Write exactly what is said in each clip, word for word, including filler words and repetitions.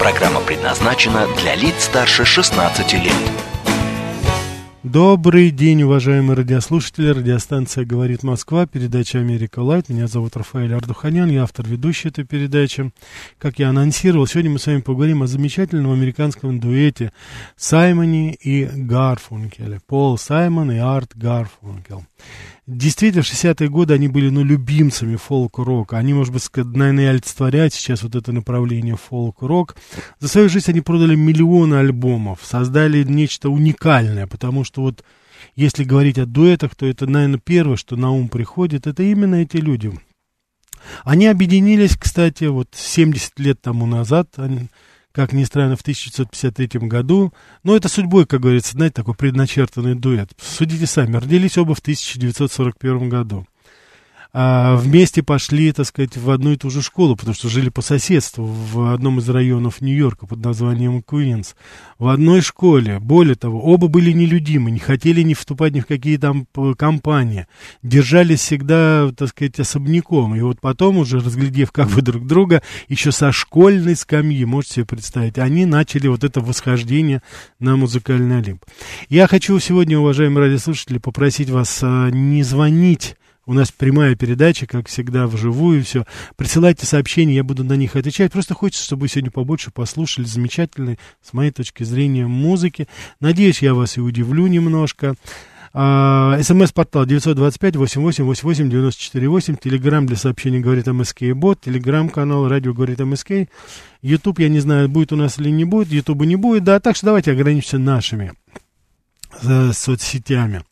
Программа предназначена для лиц старше шестнадцати лет. Добрый день, уважаемые радиослушатели. Радиостанция «Говорит Москва», передача «Америка Лайт». Меня зовут Рафаэль Ардуханян, я автор-ведущий этой передачи. Как я анонсировал, сегодня мы с вами поговорим о замечательном американском дуэте Саймоне и Гарфункеле. Пол Саймон и Арт Гарфункел. Действительно, в шестидесятые годы они были, ну, любимцами фолк-рока. Они, может быть, наверное, и олицетворяют сейчас вот это направление фолк-рок. За свою жизнь они продали миллионы альбомов, создали нечто уникальное, потому что вот если говорить о дуэтах, то это, наверное, первое, что на ум приходит, это именно эти люди. Они объединились, кстати, вот семьдесят лет тому назад, они... Как ни странно, в тысяча девятьсот пятьдесят третьем году. Но это судьбой, как говорится, знаете, такой предначертанный дуэт. Судите сами, родились оба в тысяча девятьсот сорок первом году. А вместе пошли, так сказать, в одну и ту же школу, потому что жили по соседству в одном из районов Нью-Йорка под названием Куинс. В одной школе, более того, оба были нелюдимы, не хотели ни вступать ни в какие там компании, держались всегда, так сказать, особняком. И вот потом уже, разглядев как бы друг друга, еще со школьной скамьи, можете себе представить, они начали вот это восхождение на музыкальный Олимп. Я хочу сегодня, уважаемые радиослушатели, попросить вас не звонить. У нас прямая передача, как всегда, вживую все. Присылайте сообщения, я буду на них отвечать. Просто хочется, чтобы вы сегодня побольше послушали замечательной, с моей точки зрения, музыки. Надеюсь, я вас и удивлю немножко. СМС-портал девять два пять восемь восемь восемь восемь девять четыре восемь. Телеграм для сообщений «Говорит МСК» и бот. Телеграм-канал «Радио Говорит МСК». Ютуб, я не знаю, будет у нас или не будет. Ютуба не будет, да. Так что давайте ограничимся нашими соцсетями.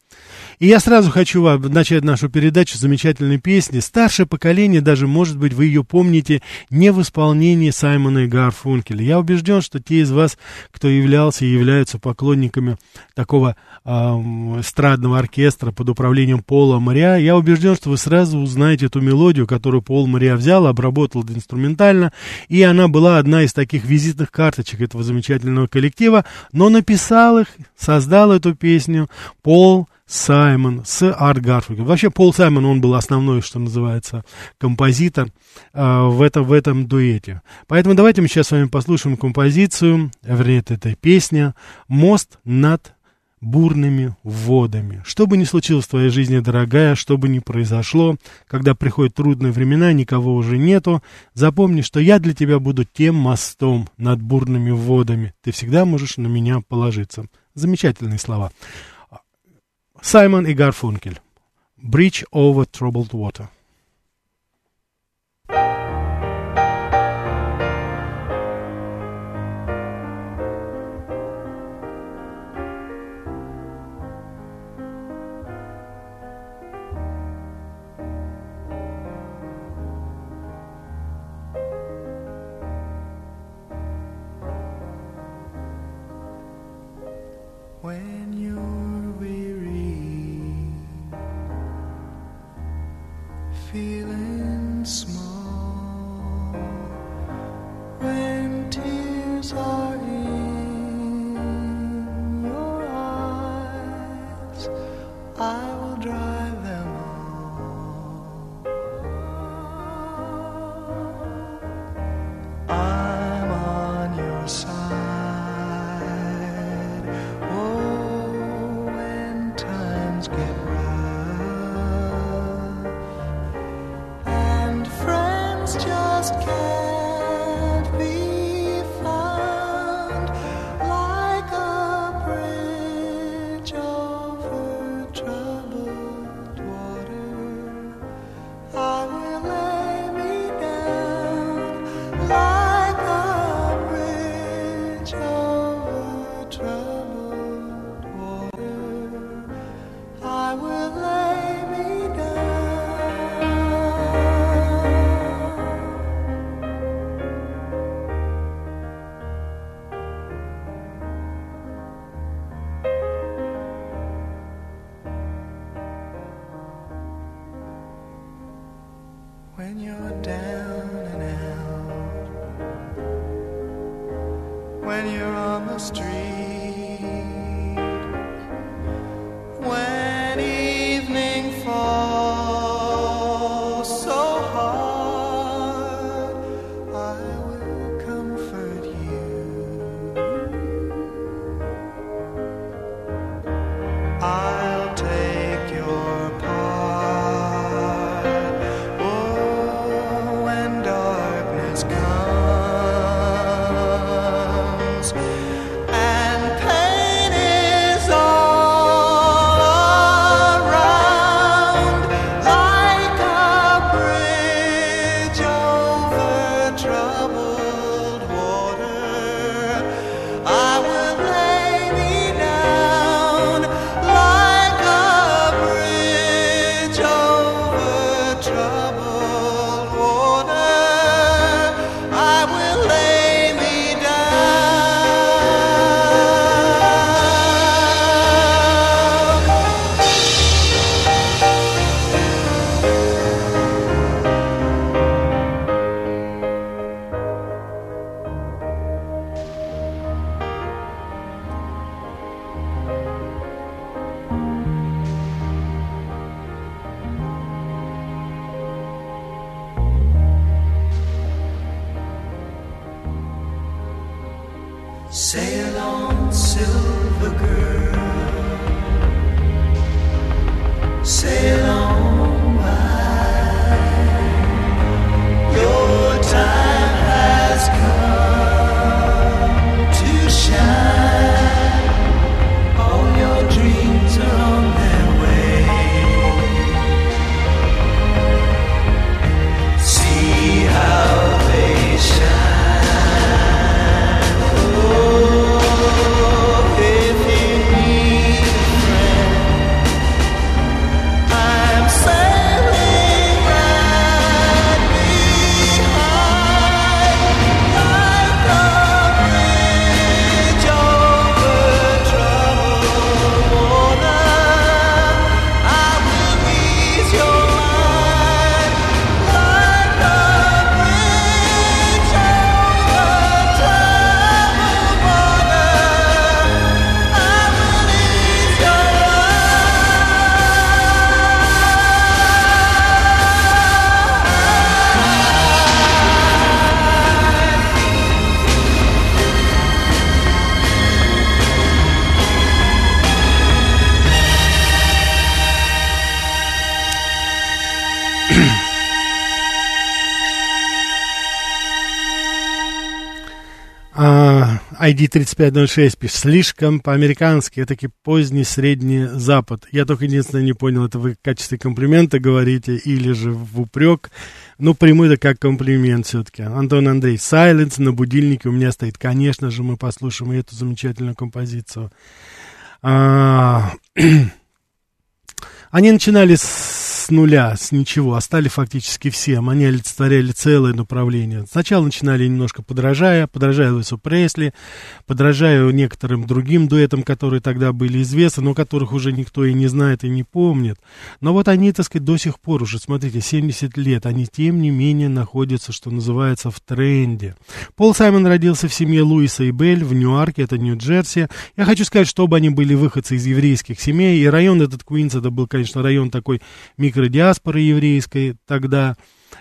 И я сразу хочу вам начать нашу передачу с замечательной песни. Старшее поколение, даже, может быть, вы ее помните, не в исполнении Саймона и Гарфункеля. Я убежден, что те из вас, кто являлся и являются поклонниками такого эм, эстрадного оркестра под управлением Пола Мориа, я убежден, что вы сразу узнаете эту мелодию, которую Пол Мориа взял, обработал инструментально, и она была одна из таких визитных карточек этого замечательного коллектива, но написал их, создал эту песню Пол Саймон с Арт Гарфункелем. Вообще, Пол Саймон, он был основной, что называется, композитор э, в, это, в этом дуэте. Поэтому давайте мы сейчас с вами послушаем композицию, вернее, это песня «Мост над бурными водами». Что бы ни случилось в твоей жизни, дорогая, что бы ни произошло, когда приходят трудные времена, никого уже нету, запомни, что я для тебя буду тем мостом над бурными водами. Ты всегда можешь на меня положиться. Замечательные слова. Саймон и Гарфункель. Bridge Over Troubled Water. when you're down and out, when you're on the street, when evening falls so hard, I will comfort you. I ай ди тридцать пять ноль шесть пишет, слишком по-американски, этакий поздний средний запад. Я только единственное не понял, это вы в качестве комплимента говорите или же в упрек. Ну, приму это как комплимент все-таки. Антон Андрей, Silence на будильнике у меня стоит. Конечно же, мы послушаем эту замечательную композицию. А... Они начинали с нуля, с ничего, а стали фактически всем. Они олицетворяли целое направление. Сначала начинали немножко подражая, подражая Элвису Пресли, подражая некоторым другим дуэтам, которые тогда были известны, но которых уже никто и не знает, и не помнит. Но вот они, так сказать, до сих пор уже, смотрите, семьдесят лет, они, тем не менее, находятся, что называется, в тренде. Пол Саймон родился в семье Луиса и Белль в Нью-Йорке, это Нью-Джерси. Я хочу сказать, что оба они были выходцы из еврейских семей, и район этот Куинс, это был, конечно, Конечно, район такой микродиаспоры еврейской тогда.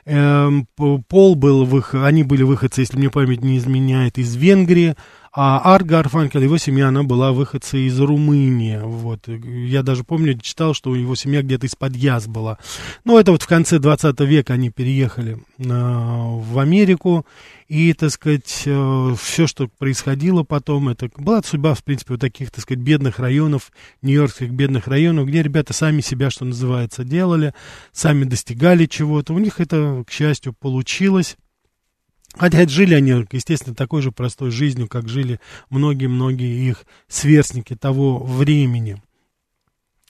Эм, Пол был, выход, они были выходцы, если мне память не изменяет, из Венгрии, а Арт Гарфункел, его семья, она была выходцы из Румынии. Вот. Я даже помню, читал, что его семья где-то из-под Яз была. Но это вот в конце двадцатого века они переехали э, в Америку, и, так сказать, э, все, что происходило потом, это была судьба, в принципе, вот таких, так сказать, бедных районов, нью-йоркских бедных районов, где ребята сами себя, что называется, делали, сами достигали чего-то. У них это, к счастью, получилось. Хотя жили они, естественно, такой же простой жизнью, как жили многие-многие их сверстники того времени.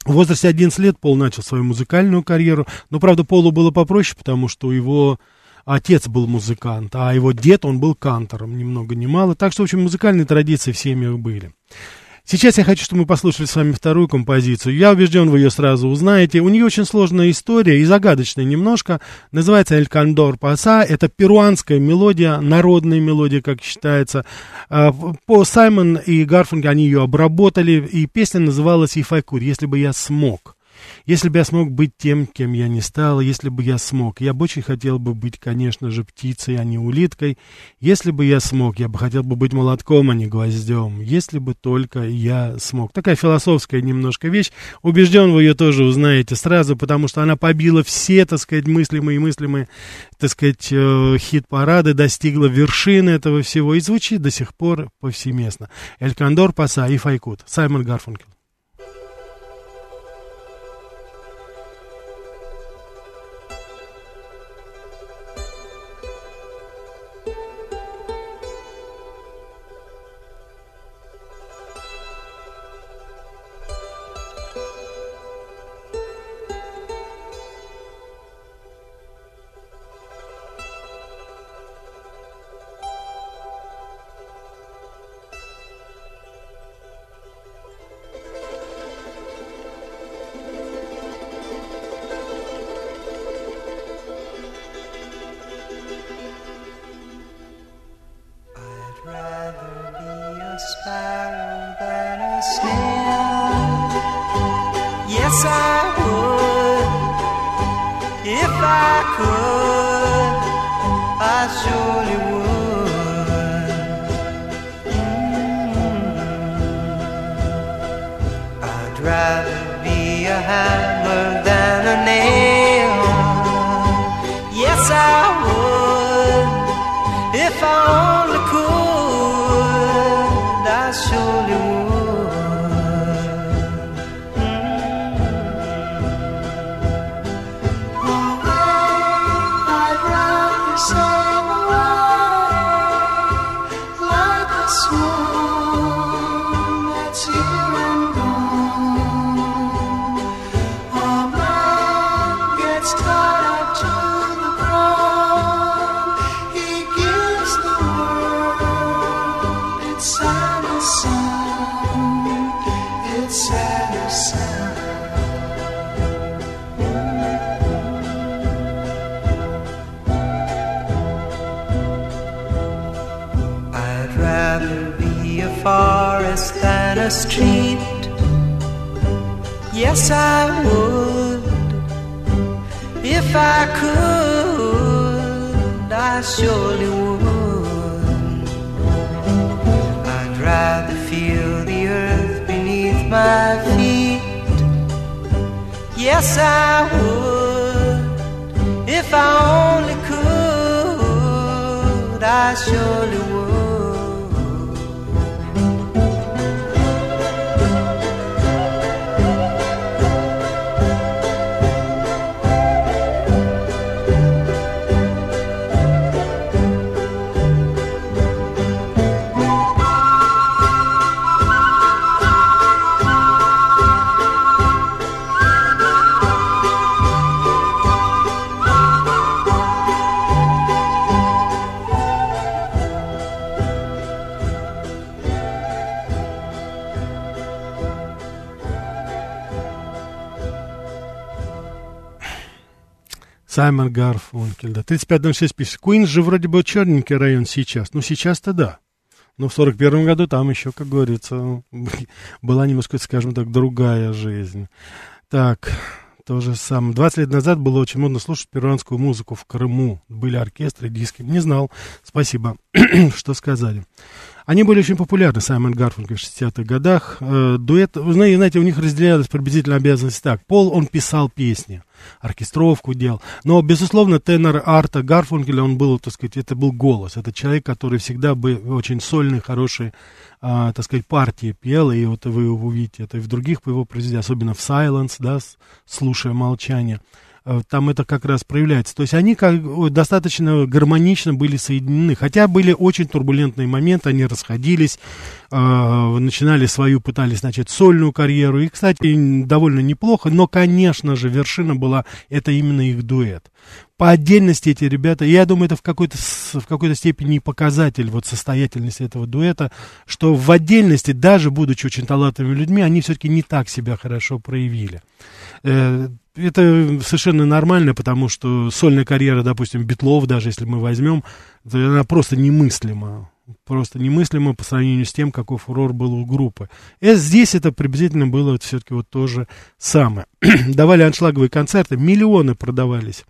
В возрасте одиннадцати лет Пол начал свою музыкальную карьеру. Но, правда, Полу было попроще, потому что его отец был музыкант, а его дед, он был кантором, ни много ни мало. Так что, в общем, музыкальные традиции в семьях были. Сейчас я хочу, чтобы мы послушали с вами вторую композицию. Я убежден, вы ее сразу узнаете. У нее очень сложная история и загадочная немножко. Называется «El Condor Pasa». Это перуанская мелодия, народная мелодия, как считается. Пол Саймон и Гарфункел, они ее обработали. И песня называлась «If I could», «Если бы я смог». Если бы я смог быть тем, кем я не стал, если бы я смог, я бы очень хотел бы быть, конечно же, птицей, а не улиткой. Если бы я смог, я бы хотел бы быть молотком, а не гвоздем. Если бы только я смог. Такая философская немножко вещь. Убежден, вы ее тоже узнаете сразу, потому что она побила все, так сказать, мыслимые и мыслимые, так сказать, хит-парады, достигла вершины этого всего и звучит до сих пор повсеместно. El Condor Pasa, If I Could. Саймон Гарфункел. Саймон Гарфункел, да, тридцать пять ноль шесть пишет. Куинс же вроде бы черненький район сейчас. Ну, сейчас-то да. Но в сорок первом году там еще, как говорится, была немножко, скажем так, другая жизнь. Так, то же самое. двадцать лет назад было очень модно слушать перуанскую музыку в Крыму. Были оркестры, диски. Не знал. Спасибо, что сказали. Они были очень популярны, Саймон Гарфункел, в шестидесятых годах. Э, дуэт, знаете, у них разделялась приблизительно обязанность так. Пол, он писал песни, оркестровку делал. Но, безусловно, тенор Арта Гарфункеля, он был, так сказать, это был голос. Это человек, который всегда бы очень сольные, хорошие, э, так сказать, партии пел. И вот вы увидите это и в других его произведениях, особенно в Silence, да, «Слушая молчание». там это как раз проявляется. То есть они как, достаточно гармонично были соединены, хотя были очень турбулентные моменты, они расходились, э, начинали свою, пытались начать сольную карьеру, и, кстати, довольно неплохо, но, конечно же, вершина была, это именно их дуэт. По отдельности эти ребята, я думаю, это в какой-то, в какой-то степени показатель вот состоятельности этого дуэта, что в отдельности, даже будучи очень талантливыми людьми, они все-таки не так себя хорошо проявили. Э, Это совершенно нормально, потому что сольная карьера, допустим, Битлов, даже если мы возьмем, она просто немыслима. Просто немыслимо по сравнению с тем, какой фурор был у группы. И здесь это приблизительно было все-таки вот то же самое. Давали аншлаговые концерты, миллионы продавались.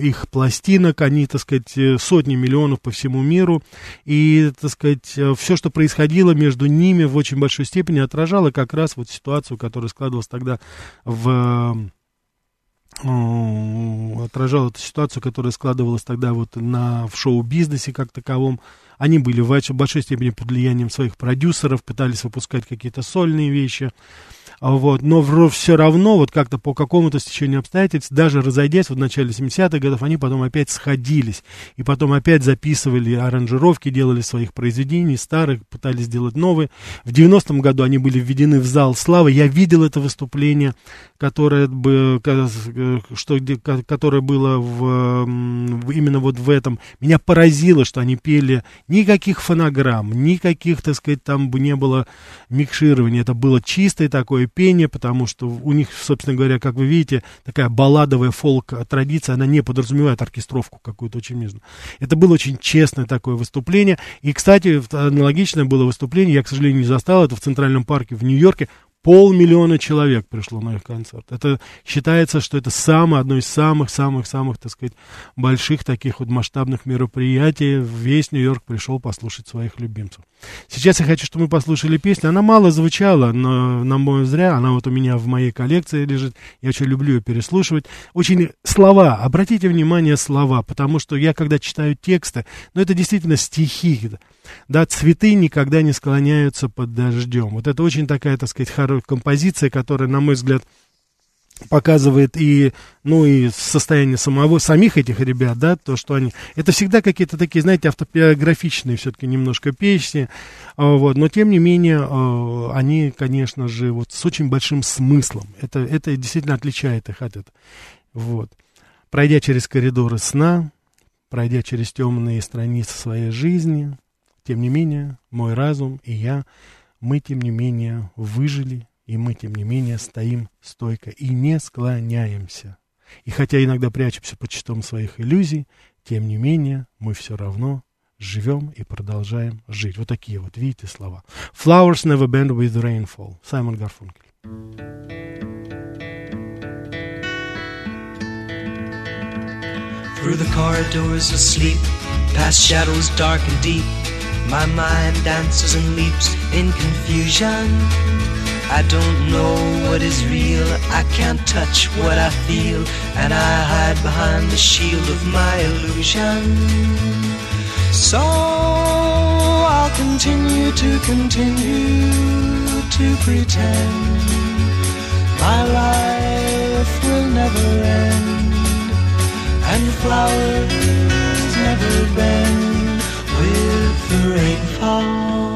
Их пластинок, они, так сказать, сотни миллионов по всему миру, и, так сказать, все, что происходило между ними, в очень большой степени отражало как раз вот ситуацию, которая складывалась тогда в... отражала эту ситуацию, которая складывалась тогда вот на, в шоу-бизнесе как таковом. Они были в большой степени под влиянием своих продюсеров, пытались выпускать какие-то сольные вещи. Вот, но все равно, вот как-то по какому-то стечению обстоятельств, даже разойдясь вот в начале семидесятых годов, они потом опять сходились, и потом опять записывали аранжировки, делали своих произведений, старых, пытались делать новые. В девяностом году они были введены в зал славы. Я видел это выступление, которое, что, которое было в, именно вот в этом. Меня поразило, что они пели, никаких фонограмм, никаких, так сказать, там не было микширования. Это было чистое такое пение, потому что у них, собственно говоря, как вы видите, такая балладовая фолк-традиция, она не подразумевает оркестровку какую-то очень нежную. Это было очень честное такое выступление. И, кстати, аналогичное было выступление, я, к сожалению, не застал, это в Центральном парке в Нью-Йорке. Полмиллиона человек пришло на их концерт. Это считается, что это самое, одно из самых-самых-самых, так сказать, больших таких вот масштабных мероприятий. Весь Нью-Йорк пришел послушать своих любимцев. Сейчас я хочу, чтобы мы послушали песню. Она мало звучала, но, на мой зря, она вот у меня в моей коллекции лежит. Я очень люблю ее переслушивать. Очень слова, обратите внимание, слова, потому что я, когда читаю тексты, ну, это действительно стихи, да, цветы никогда не склоняются под дождем. Вот это очень такая, так сказать, хорошая композиция, которая, на мой взгляд, показывает и, ну, и состояние самого, самих этих ребят, да, то, что они... Это всегда какие-то такие, знаете, автобиографичные все-таки немножко песни, вот, но, тем не менее, они, конечно же, вот с очень большим смыслом. Это, это действительно отличает их от этого. Вот. Пройдя через коридоры сна, пройдя через темные страницы своей жизни, тем не менее, мой разум и я... Мы, тем не менее, выжили, и мы, тем не менее, стоим стойко и не склоняемся. И хотя иногда прячемся под щитом своих иллюзий, тем не менее, мы все равно живем и продолжаем жить. Вот такие вот, видите, слова. Flowers never bend with rainfall. Саймон Гарфункел. Through the corridors of sleep, past shadows dark and deep, my mind dances and leaps in confusion. I don't know what is real, I can't touch what I feel, and I hide behind the shield of my illusion. So I'll continue to continue to pretend my life will never end, and flowers never bend with the rainfall.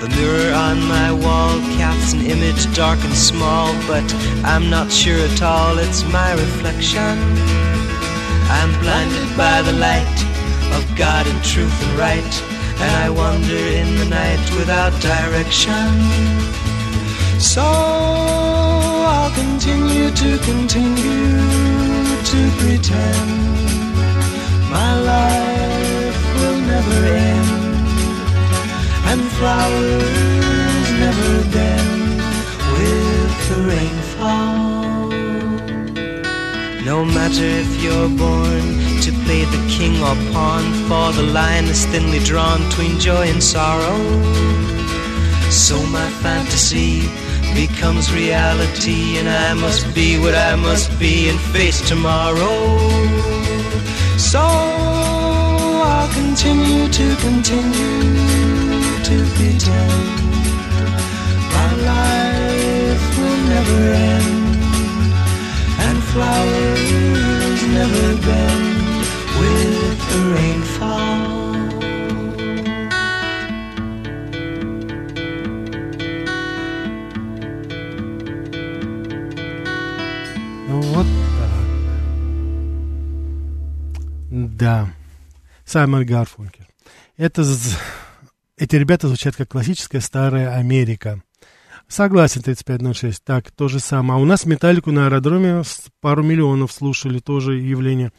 The mirror on my wall casts an image dark and small, but I'm not sure at all it's my reflection. I'm blinded by the light of God and truth and right, and I wander in the night without direction. So I'll continue to continue to pretend my life will never end, and flowers never bend with the rainfall. No matter if you're born to play the king or pawn, for the line is thinly drawn between joy and sorrow. So my fantasy becomes reality, and I must be what I must be and face tomorrow. So I'll continue to continue to pretend my life will never never end, and flowers never bend with the rainfall. Ну вот так. Да. Саймон и Гарфункел. Это... Эти ребята звучат как классическая старая Америка. Согласен, тридцать пять ноль шесть. Так, то же самое. А у нас Металлику на аэродроме пару миллионов слушали. Тоже явление.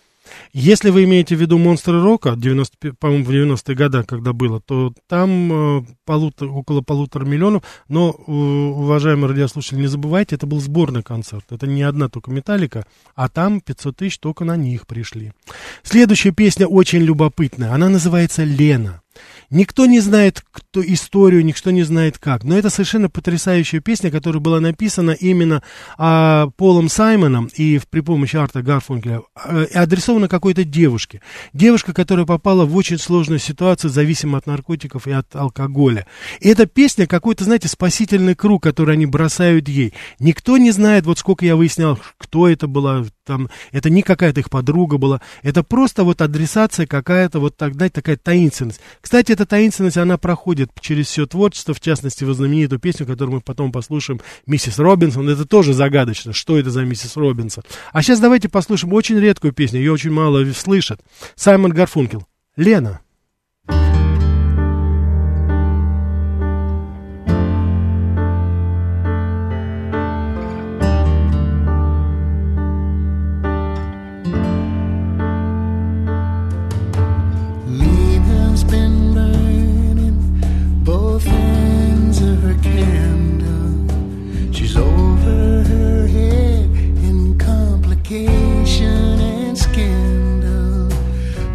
Если вы имеете в виду монстры рока, девяносто, по-моему, в девяностые годы, когда было, то там э, полутора, около полутора миллионов. Но, э, уважаемые радиослушатели, не забывайте, это был сборный концерт. Это не одна только Металлика, а там пятьсот тысяч только на них пришли. Следующая песня очень любопытная. Она называется «Лена». Никто не знает кто, историю, никто не знает как. Но это совершенно потрясающая песня, которая была написана именно а, Полом Саймоном и в, при помощи Арта Гарфункеля, а, адресована какой-то девушке. Девушка, которая попала в очень сложную ситуацию, зависима от наркотиков и от алкоголя. И эта песня какой-то, знаете, спасительный круг, который они бросают ей. Никто не знает, вот сколько я выяснял, кто это была, там, это не какая-то их подруга была. Это просто вот адресация какая-то, вот так, знаете, такая таинственность. Кстати, эта таинственность, она проходит через все творчество, в частности, в знаменитую песню, которую мы потом послушаем, «Миссис Робинсон». Это тоже загадочно, что это за «Миссис Робинсон». А сейчас давайте послушаем очень редкую песню, ее очень мало слышат. Саймон Гарфункел, «Лена».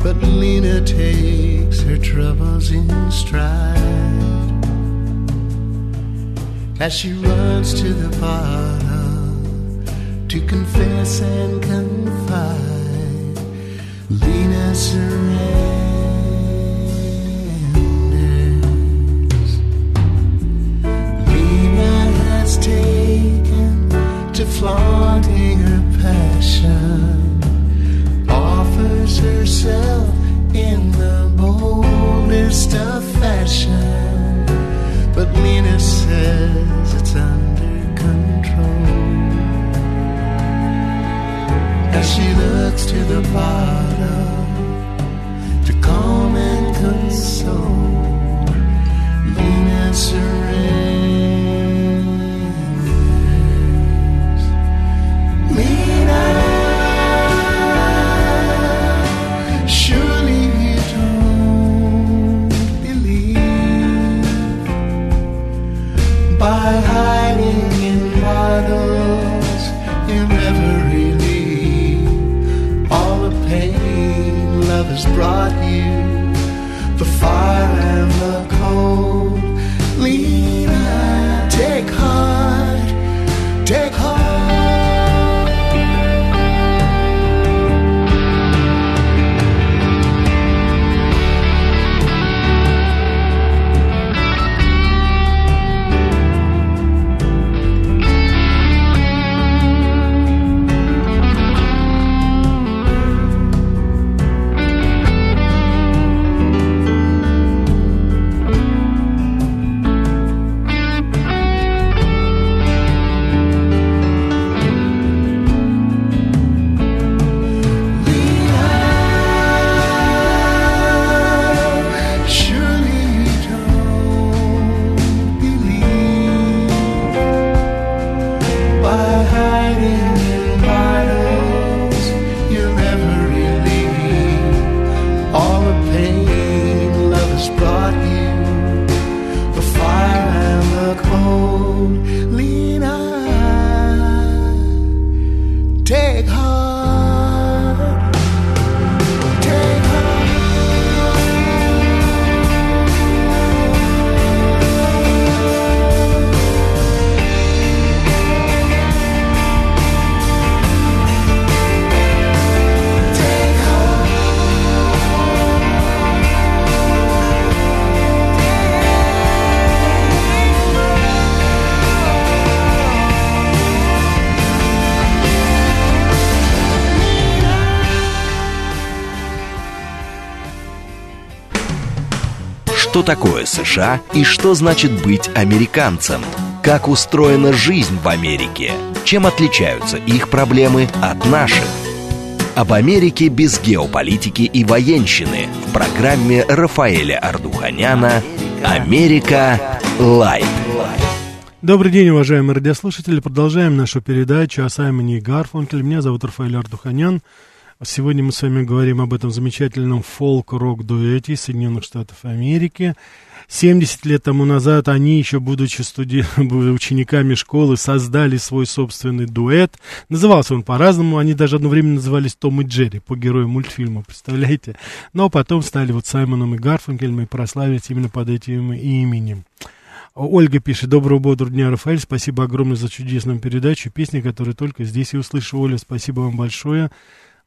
But Lena takes her troubles in stride as she runs to the bottle to confess and confide. Lena surrenders. Lena has taken to flaunting her passion, offers herself in the boldest of fashion, but Lena says it's under control. As she looks to the bottle to calm and console, Lena surrenders. Lena. By hiding in bottles, you'll never relieve all the pain love has brought you, the fire and the cold. Lena, take heart, take heart. Что такое США и что значит быть американцем? Как устроена жизнь в Америке? Чем отличаются их проблемы от наших? Об Америке без геополитики и военщины в программе Рафаэля Ардуханяна «Америка Лайт». Добрый день, уважаемые радиослушатели. Продолжаем нашу передачу о Саймоне и Гарфункеле. Меня зовут Рафаэль Ардуханян. Сегодня мы с вами говорим об этом замечательном фолк-рок-дуэте из Соединенных Штатов Америки. семьдесят лет тому назад они, еще будучи студи... учениками школы, создали свой собственный дуэт. Назывался он по-разному, они даже одно время назывались Том и Джерри, по герою мультфильма, представляете? Но потом стали вот Саймоном и Гарфункелем и прославились именно под этим именем. Ольга пишет: доброго бодрого дня, Рафаэль, спасибо огромное за чудесную передачу, песни, которые только здесь и услышу. Оля, спасибо вам большое.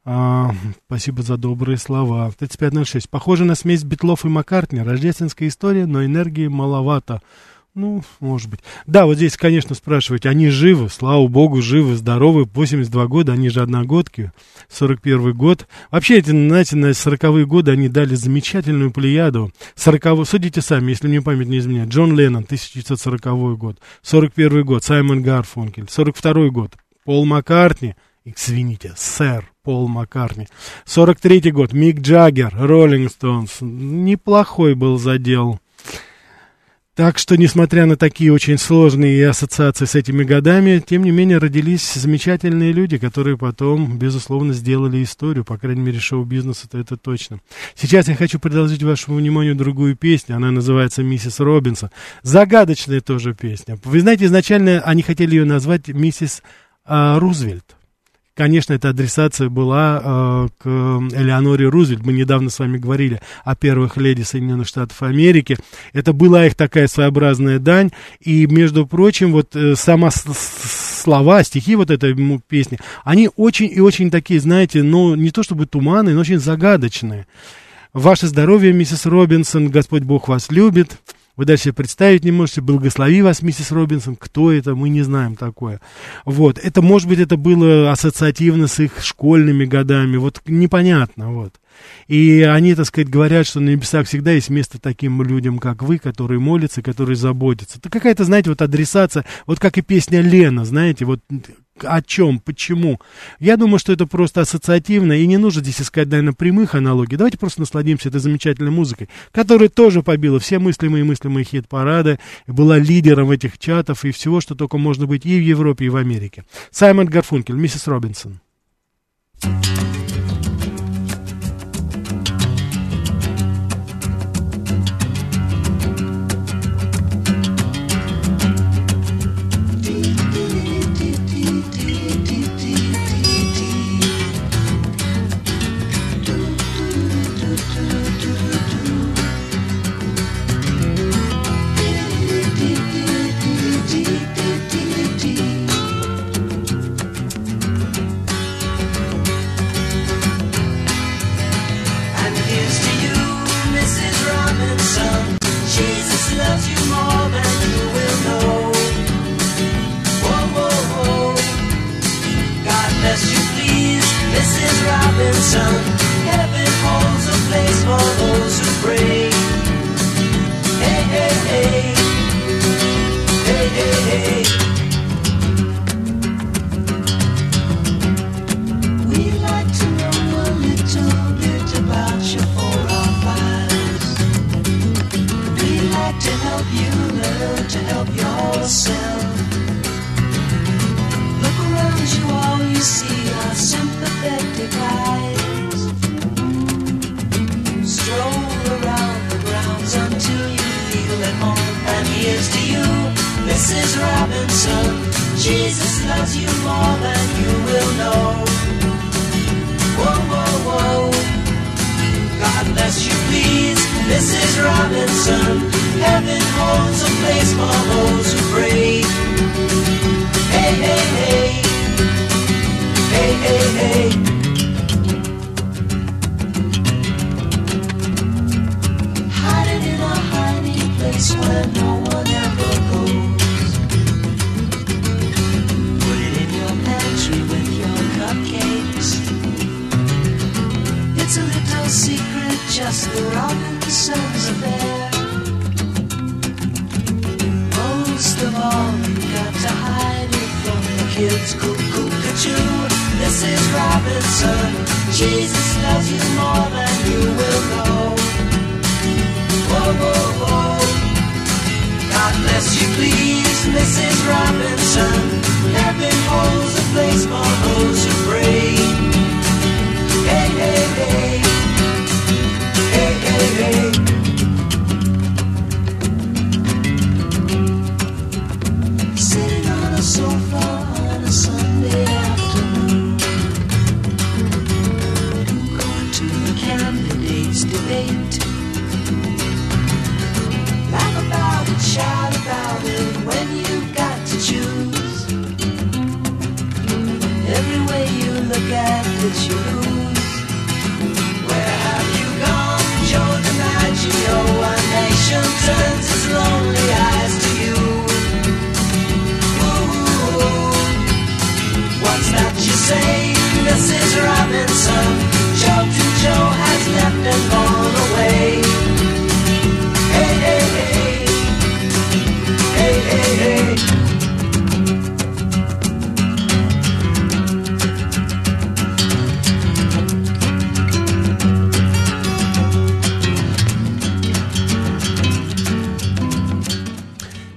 А, спасибо за добрые слова. тридцать пять ноль шесть. Похоже на смесь Битлов и Маккартни. Рождественская история, но энергии маловато. Ну, может быть. Да, вот здесь, конечно, спрашиваете. Они живы, слава богу, живы, здоровы. восемьдесят два года, они же одногодки. сорок первый год. Вообще, эти, знаете, на сороковые годы они дали замечательную плеяду. сороковые, судите сами, если мне память не изменяет. Джон Леннон, тысяча девятьсот сороковой год. сорок первый год, Саймон Гарфункель. сорок второй год, Пол Маккартни. Извините, сэр Пол Маккартни. сорок третий год, Мик Джаггер, Роллинг Стоунс. Неплохой был задел. Так что, несмотря на такие очень сложные ассоциации с этими годами, тем не менее родились замечательные люди, которые потом, безусловно, сделали историю. По крайней мере, шоу-бизнеса-то это точно. Сейчас я хочу предложить вашему вниманию другую песню. Она называется «Миссис Робинсон». Загадочная тоже песня. Вы знаете, изначально они хотели ее назвать «Миссис а, Рузвельт». Конечно, эта адресация была э, к Элеоноре Рузвельт. Мы недавно с вами говорили о первых леди Соединенных Штатов Америки. Это была их такая своеобразная дань. И, между прочим, вот э, сама с- с- слова, стихи вот этой м- песни, они очень и очень такие, знаете, ну, не то чтобы туманные, но очень загадочные. «Ваше здоровье, миссис Робинсон, Господь Бог вас любит». Вы дальше представить не можете. «Благослови вас, миссис Робинсон». Кто это? Мы не знаем такое. Вот. Это, может быть, это было ассоциативно с их школьными годами. Вот непонятно. Вот. И они, так сказать, говорят, что на небесах всегда есть место таким людям, как вы, которые молятся, которые заботятся. Это какая-то, знаете, вот адресация, вот как и песня «Лена», знаете, вот о чем, почему. Я думаю, что это просто ассоциативно, и не нужно здесь искать, наверное, прямых аналогий. Давайте просто насладимся этой замечательной музыкой, которая тоже побила все мыслимые и мыслимые хит-парады, была лидером этих чатов и всего, что только можно быть и в Европе, и в Америке. Саймон Гарфункель, «Миссис Робинсон». It's a little secret, just the Robinson's affair. kids, cuckoo, cuckoo, Missus Robinson, Jesus loves you more than you will know. Whoa, whoa, whoa, God bless you, please, Missus Robinson, heaven holds a place for those who pray. Hey, hey, hey, hey, hey, hey. Sitting on a sofa on a Sunday afternoon, going to the candidates' debate. Laugh about it, shout about it, when you've got to choose. Every way you look at it, you lose. Where have you gone, Joe DiMaggio? Our nation turns its lonely eyes to you. Ooh, what's that you say, Missus Robinson? Joe to Joe has left and gone away. Hey, hey, hey. Hey, hey, hey.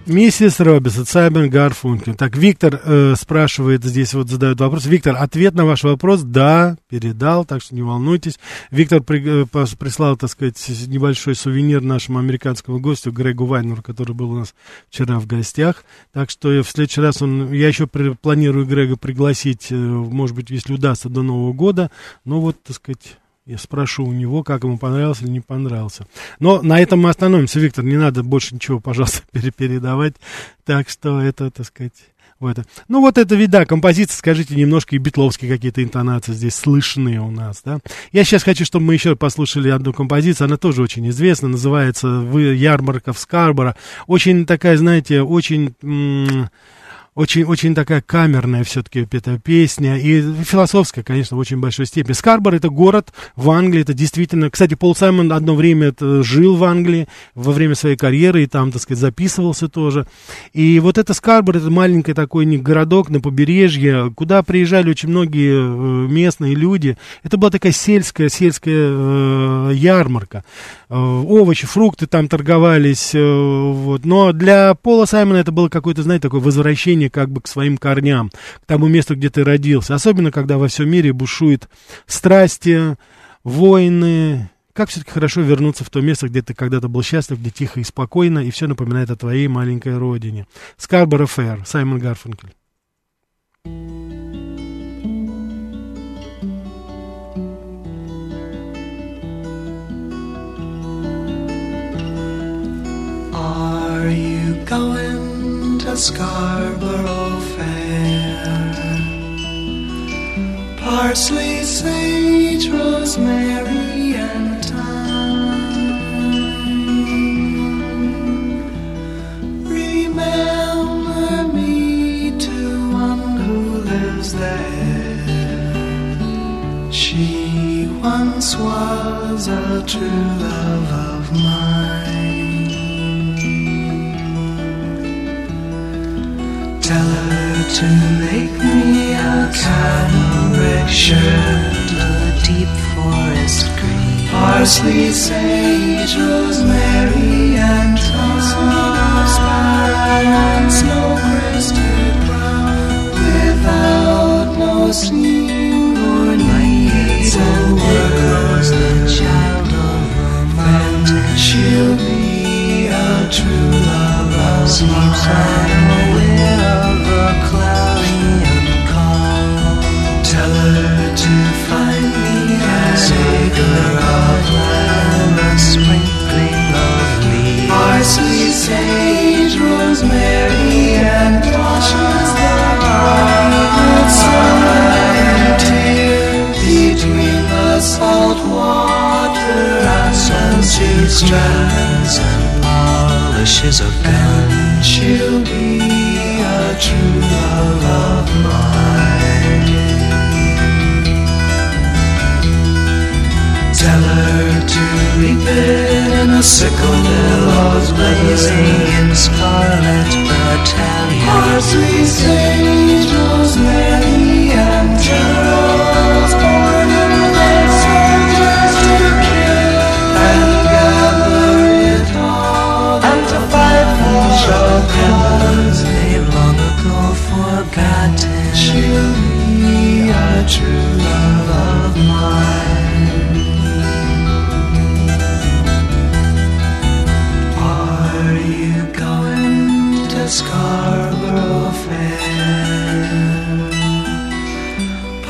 Миссис Робинсон, Саймон и Гарфункел. Так, Виктор э, спрашивает, здесь вот задает вопрос. Виктор, ответ на ваш вопрос, да, передал, так что не волнуйтесь. Виктор при, э, прислал, так сказать, небольшой сувенир нашему американскому гостю Грегу Вайнеру, который был у нас вчера в гостях. Так что в следующий раз он, я еще при, планирую Грега пригласить, э, может быть, если удастся, до Нового года. Но вот, так сказать... Я спрошу у него, как ему понравился или не понравился. Но на этом мы остановимся, Виктор. Не надо больше ничего, пожалуйста, перепередавать. Так что это, так сказать, вот это. Ну, вот это, ведь, да, композиция, скажите, немножко и битловские какие-то интонации здесь слышны у нас, да. Я сейчас хочу, чтобы мы еще послушали одну композицию. Она тоже очень известна. Называется «Ярмарка в Скарборо». Очень такая, знаете, очень... М- Очень, очень такая камерная все-таки эта песня, и философская, конечно, в очень большой степени. Скарборо — это город в Англии, это действительно... Кстати, Пол Саймон одно время жил в Англии во время своей карьеры, и там, так сказать, записывался тоже. И вот это Скарборо — это маленький такой городок на побережье, куда приезжали очень многие местные люди. Это была такая сельская, сельская ярмарка. Овощи, фрукты там торговались, вот. Но для Пола Саймона это было какое-то, знаете, такое возвращение как бы к своим корням, к тому месту, где ты родился. Особенно, когда во всем мире бушуют страсти, войны. Как все-таки хорошо вернуться в то место, где ты когда-то был счастлив, где тихо и спокойно, и все напоминает о твоей маленькой родине. Скарборо Фэр, Саймон Гарфункель. Are you going to Scarborough Fair? Parsley, sage, rosemary and thyme. Remember me to one who lives there. She once was a true love of mine. Tell her to make me a cambric shirt, a deep forest green, parsley, sage, rosemary, and thyme, snow crested brown, without no steam or needs, and there goes the child of the mountain. She'll be a true love of mine. Parsley, sage, rosemary, and thyme. That summer tear between the salt water and sunset strands and polishes of gun. She'll be a true love of mine. Tell her to reap it in a sickle billows blazing in scarlet battalion. Parsley, sage, Skarboro Fair,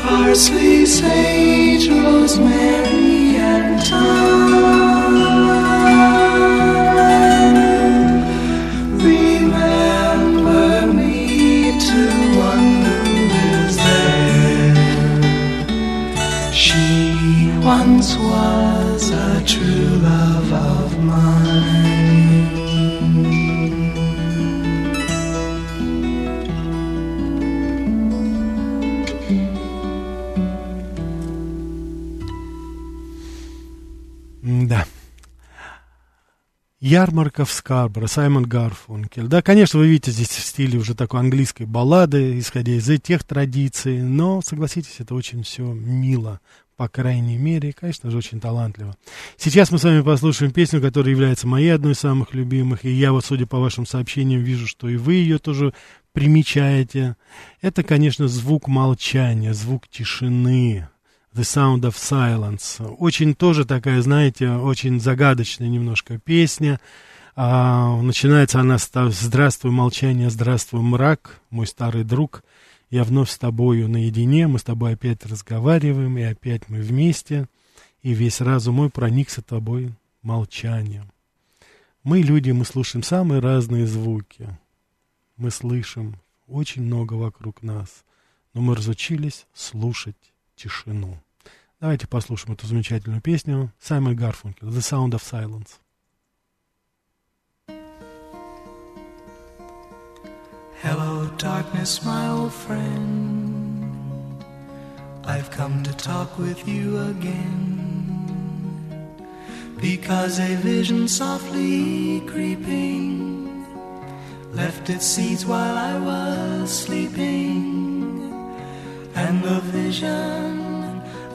parsley, sage, rosemary, and thyme. Remember me to one who lives there. She once was a true love of mine. Ярмарка в Скарборо, Саймон Гарфункел. Да, конечно, вы видите здесь в стиле уже такой английской баллады, исходя из этих традиций, но, согласитесь, это очень все мило, по крайней мере, и, конечно же, очень талантливо. Сейчас мы с вами послушаем песню, которая является моей одной из самых любимых, и я вот, судя по вашим сообщениям, вижу, что и вы ее тоже примечаете. Это, конечно, звук молчания, звук тишины. The Sound of Silence. Очень тоже такая, знаете, очень загадочная немножко песня. А, начинается она с «Здравствуй, молчание, здравствуй, мрак, мой старый друг. Я вновь с тобою наедине, мы с тобой опять разговариваем, и опять мы вместе, и весь разум мой проникся тобой молчанием». Мы, люди, мы слушаем самые разные звуки. Мы слышим очень много вокруг нас, но мы разучились слушать тишину. Давайте послушаем эту замечательную песню Саймона Гарфункела «The Sound of Silence». Hello, darkness, my old friend. I've come to talk with you again. Because a vision softly creeping left its seeds while I was sleeping. And the vision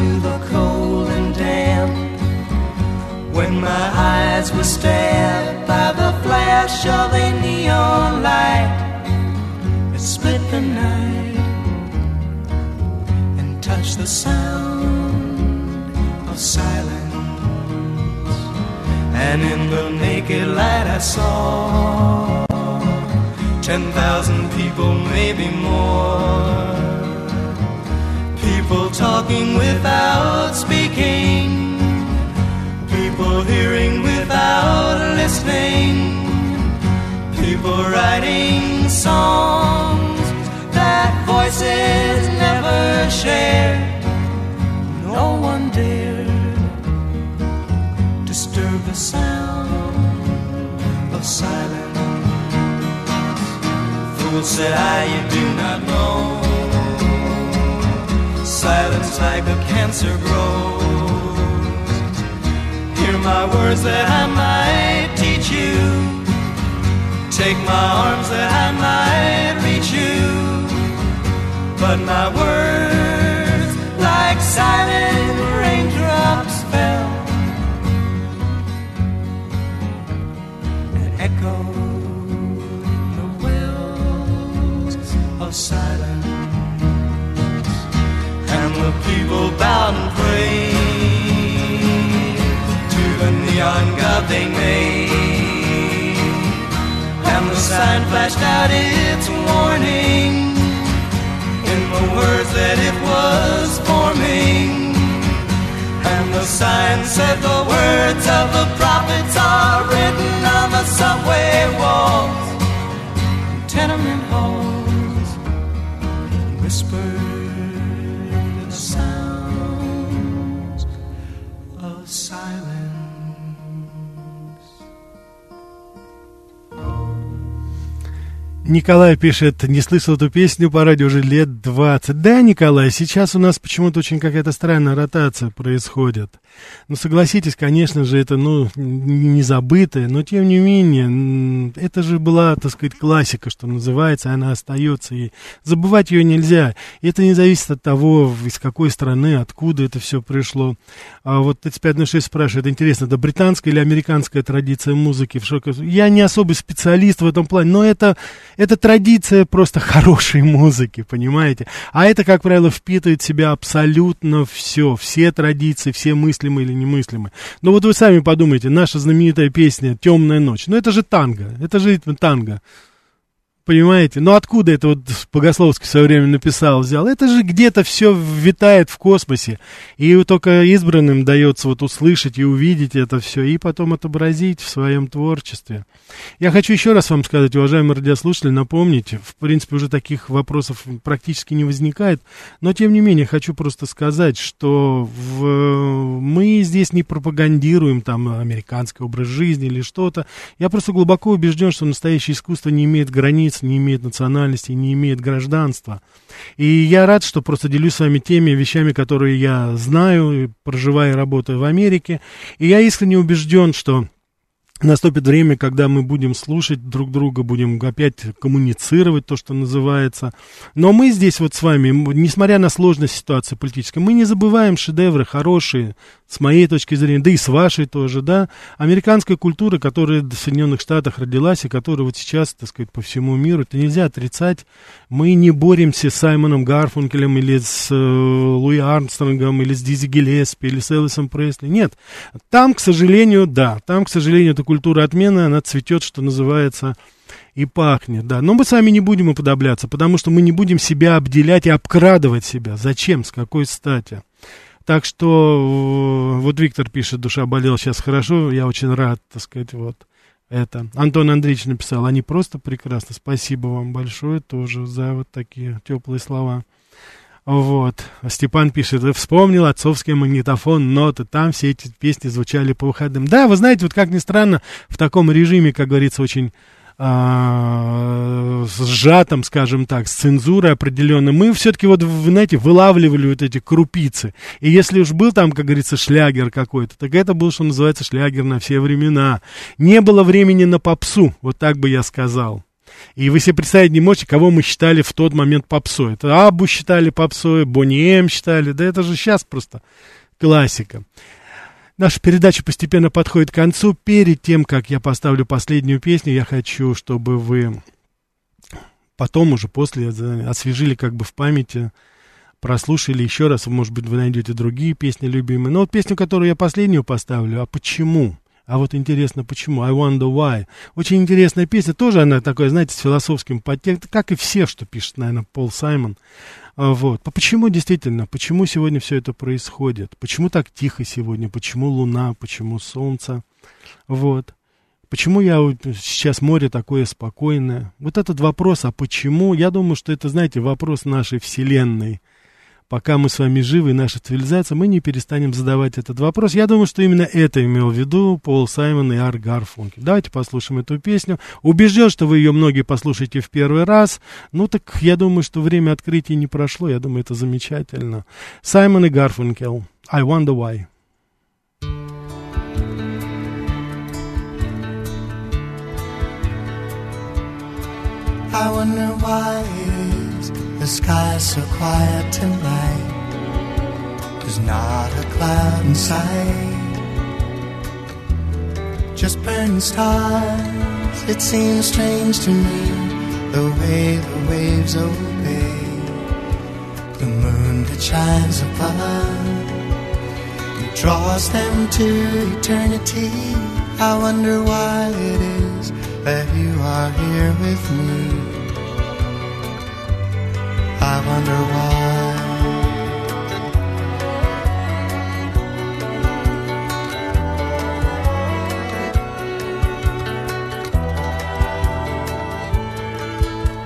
to the cold and damp. When my eyes were stabbed by the flash of a neon light, it split the night and touched the sound of silence. And in the naked light I saw ten thousand people, maybe more. People talking without speaking, people hearing without listening, people writing songs that voices never share. No one dared disturb the sound of silence. Fool, said I, you do not know. Silence like a cancer grows. Hear my words that I might teach you. Take my arms that I might reach you. But my words like silent raindrops fell and echoed the wells of silence. The people bowed and prayed to the neon god they made. And the sign flashed out its warning in the words that it was forming. And the sign said the words of the prophets are written on the subway walls, tenement halls, whispered Николай пишет, не слышал эту песню по радио уже лет двадцать. Да, Николай, сейчас у нас почему-то очень какая-то странная ротация происходит. Ну, согласитесь, конечно же, это, ну, не забытое, но, тем не менее, это же была, так сказать, классика, что называется, она остается, и забывать ее нельзя. И это не зависит от того, из какой страны, откуда это все пришло. А вот тридцать пять ноль шесть спрашивает, интересно, это британская или американская традиция музыки в широком... Я не особый специалист в этом плане, но это, это традиция просто хорошей музыки, понимаете? А это, как правило, впитывает в себя абсолютно все, все традиции, все мысли, или немыслимы. Но вот вы сами подумайте, наша знаменитая песня «Темная ночь». Ну, это же танго, это же ритм танго. Понимаете? Но откуда это вот Богословский в свое время написал, взял? Это же где-то все витает в космосе. И только избранным дается вот услышать и увидеть это все, и потом отобразить в своем творчестве. Я хочу еще раз вам сказать, уважаемые радиослушатели, напомнить, в принципе, уже таких вопросов практически не возникает, но, тем не менее, хочу просто сказать, что в... мы здесь не пропагандируем там американский образ жизни или что-то. Я просто глубоко убежден, что настоящее искусство не имеет границ, не имеет национальности, не имеет гражданства. И я рад, что просто делюсь с вами теми вещами, которые я знаю, проживая и работая в Америке. И я искренне убежден, что наступит время, когда мы будем слушать друг друга, будем опять коммуницировать, то, что называется. Но мы здесь вот с вами, несмотря на сложность ситуации политической, мы не забываем шедевры хорошие, с моей точки зрения, да и с вашей тоже, да, американская культура, которая в Соединенных Штатах родилась и которая вот сейчас, так сказать, по всему миру, это нельзя отрицать. Мы не боремся с Саймоном Гарфункелем или с э, Луи Армстронгом, или с Дизи Гиллеспи, или с Элвисом Пресли. Нет. Там, к сожалению, да, там, к сожалению, это культура отмены, она цветет, что называется, и пахнет, да. Но мы сами не будем уподобляться, потому что мы не будем себя обделять и обкрадывать себя. Зачем? С какой стати? Так что, вот Виктор пишет, душа болела, сейчас хорошо, я очень рад, так сказать, вот это. Антон Андреевич написал, они просто прекрасно, спасибо вам большое тоже за вот такие теплые слова. Вот, Степан пишет, вспомнил отцовский магнитофон, ноты, там все эти песни звучали по выходным. Да, вы знаете, вот как ни странно, в таком режиме, как говорится, очень э, сжатом, скажем так, с цензурой определенной, мы все-таки вот, вы знаете, вылавливали вот эти крупицы. И если уж был там, как говорится, шлягер какой-то, так это был, что называется, шлягер на все времена. Не было времени на попсу, вот так бы я сказал. И вы себе представить не можете, кого мы считали в тот момент попсой. Это Абу считали попсой, Бонни М считали. Да это же сейчас просто классика. Наша передача постепенно подходит к концу. Перед тем, как я поставлю последнюю песню, я хочу, чтобы вы потом уже после освежили как бы в памяти, прослушали еще раз. Может быть, вы найдете другие песни любимые. Но вот песню, которую я последнюю поставлю, а почему? А вот интересно, почему? I Wonder Why. Очень интересная песня. Тоже она такая, знаете, с философским подтекстом. Как и все, что пишет, наверное, Пол Саймон. Вот. Почему действительно? Почему сегодня все это происходит? Почему так тихо сегодня? Почему луна? Почему солнце? Вот. Почему я сейчас море такое спокойное? Вот этот вопрос, а почему? Я думаю, что это, знаете, вопрос нашей вселенной. Пока мы с вами живы, наша цивилизация, мы не перестанем задавать этот вопрос. Я думаю, что именно это имел в виду Пол Саймон и Арт Гарфункел. Давайте послушаем эту песню. Убежден, что вы ее многие послушаете в первый раз. Ну так я думаю, что время открытия не прошло. Я думаю, это замечательно. Саймон и Гарфункел. I Wonder Why. I wonder why the sky's so quiet tonight. There's not a cloud in sight, just burning stars. It seems strange to me, the way the waves obey the moon that shines above and draws them to eternity. I wonder why it is that you are here with me. I wonder why.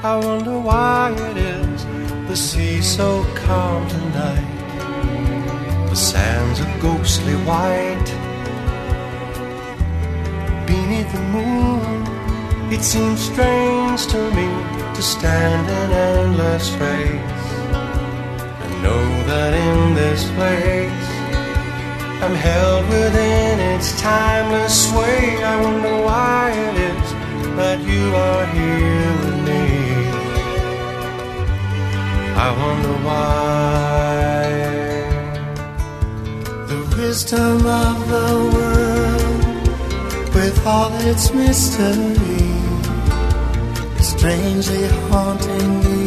I wonder why it is the sea's so calm tonight. The sands are ghostly white. Beneath the moon It seems strange to me to stand in endless space and know that in this place I'm held within its timeless sway. I wonder why it is that you are here with me. I wonder why. The wisdom of the world, with all its mystery, is strangely haunting me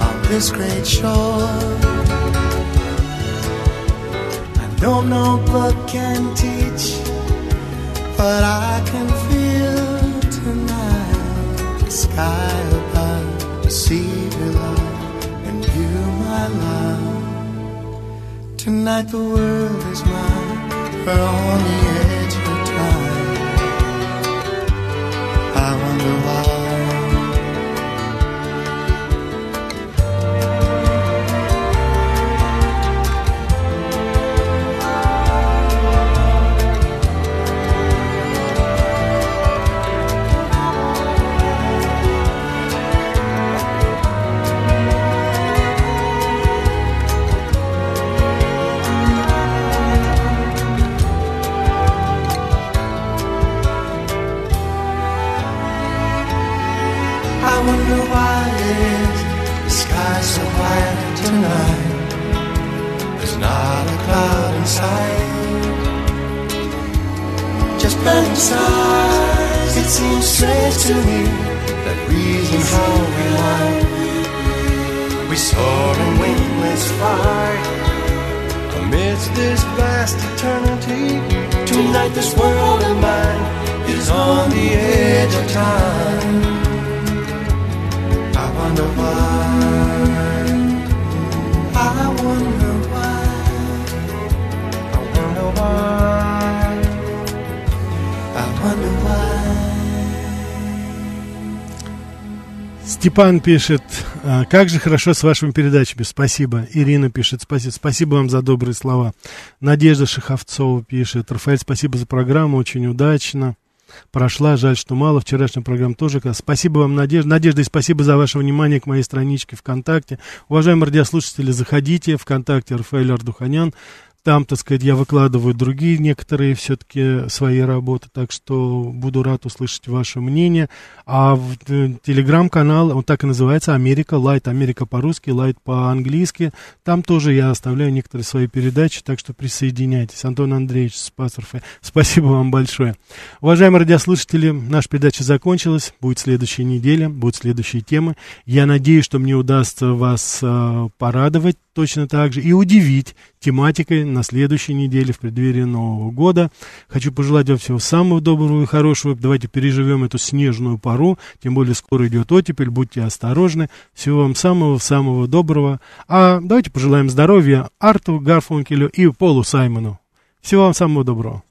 on this great shore. Don't know what can teach, but I can feel tonight the sky above, the sea below, and you, my love. Tonight the world is mine, we're on the edge of time. I wonder why. It seems strange to me that reason how we lie. We soar in windless flight amidst this vast eternity. Tonight this world of mine is on the edge of time. I wonder why. I wonder why. I wonder why. Степан пишет: как же хорошо с вашими передачами, спасибо. Ирина пишет: спасибо, спасибо вам за добрые слова. Надежда Шаховцова пишет: Рафаэль, спасибо за программу, очень удачно прошла, жаль, что мало, вчерашняя программа тоже. Спасибо вам, Надежда. Надежда, и спасибо за ваше внимание к моей страничке ВКонтакте. Уважаемые радиослушатели, заходите ВКонтакте Рафаэль Ардуханян. Там, так сказать, я выкладываю другие некоторые все-таки свои работы, так что буду рад услышать ваше мнение. А в телеграм-канал, он так и называется, Америка Лайт, Америка по-русски, Лайт по-английски. Там тоже я оставляю некоторые свои передачи, так что присоединяйтесь. Антон Андреевич Спасов, спасибо вам большое. Уважаемые радиослушатели, наша передача закончилась, будет следующая неделя, будут следующие темы. Я надеюсь, что мне удастся вас э, порадовать точно так же и удивить тематикой на следующей неделе в преддверии Нового года. Хочу пожелать вам всего самого доброго и хорошего. Давайте переживем эту снежную пору, тем более скоро идет оттепель, будьте осторожны. Всего вам самого-самого доброго. А давайте пожелаем здоровья Арту Гарфункелю и Полу Саймону. Всего вам самого доброго.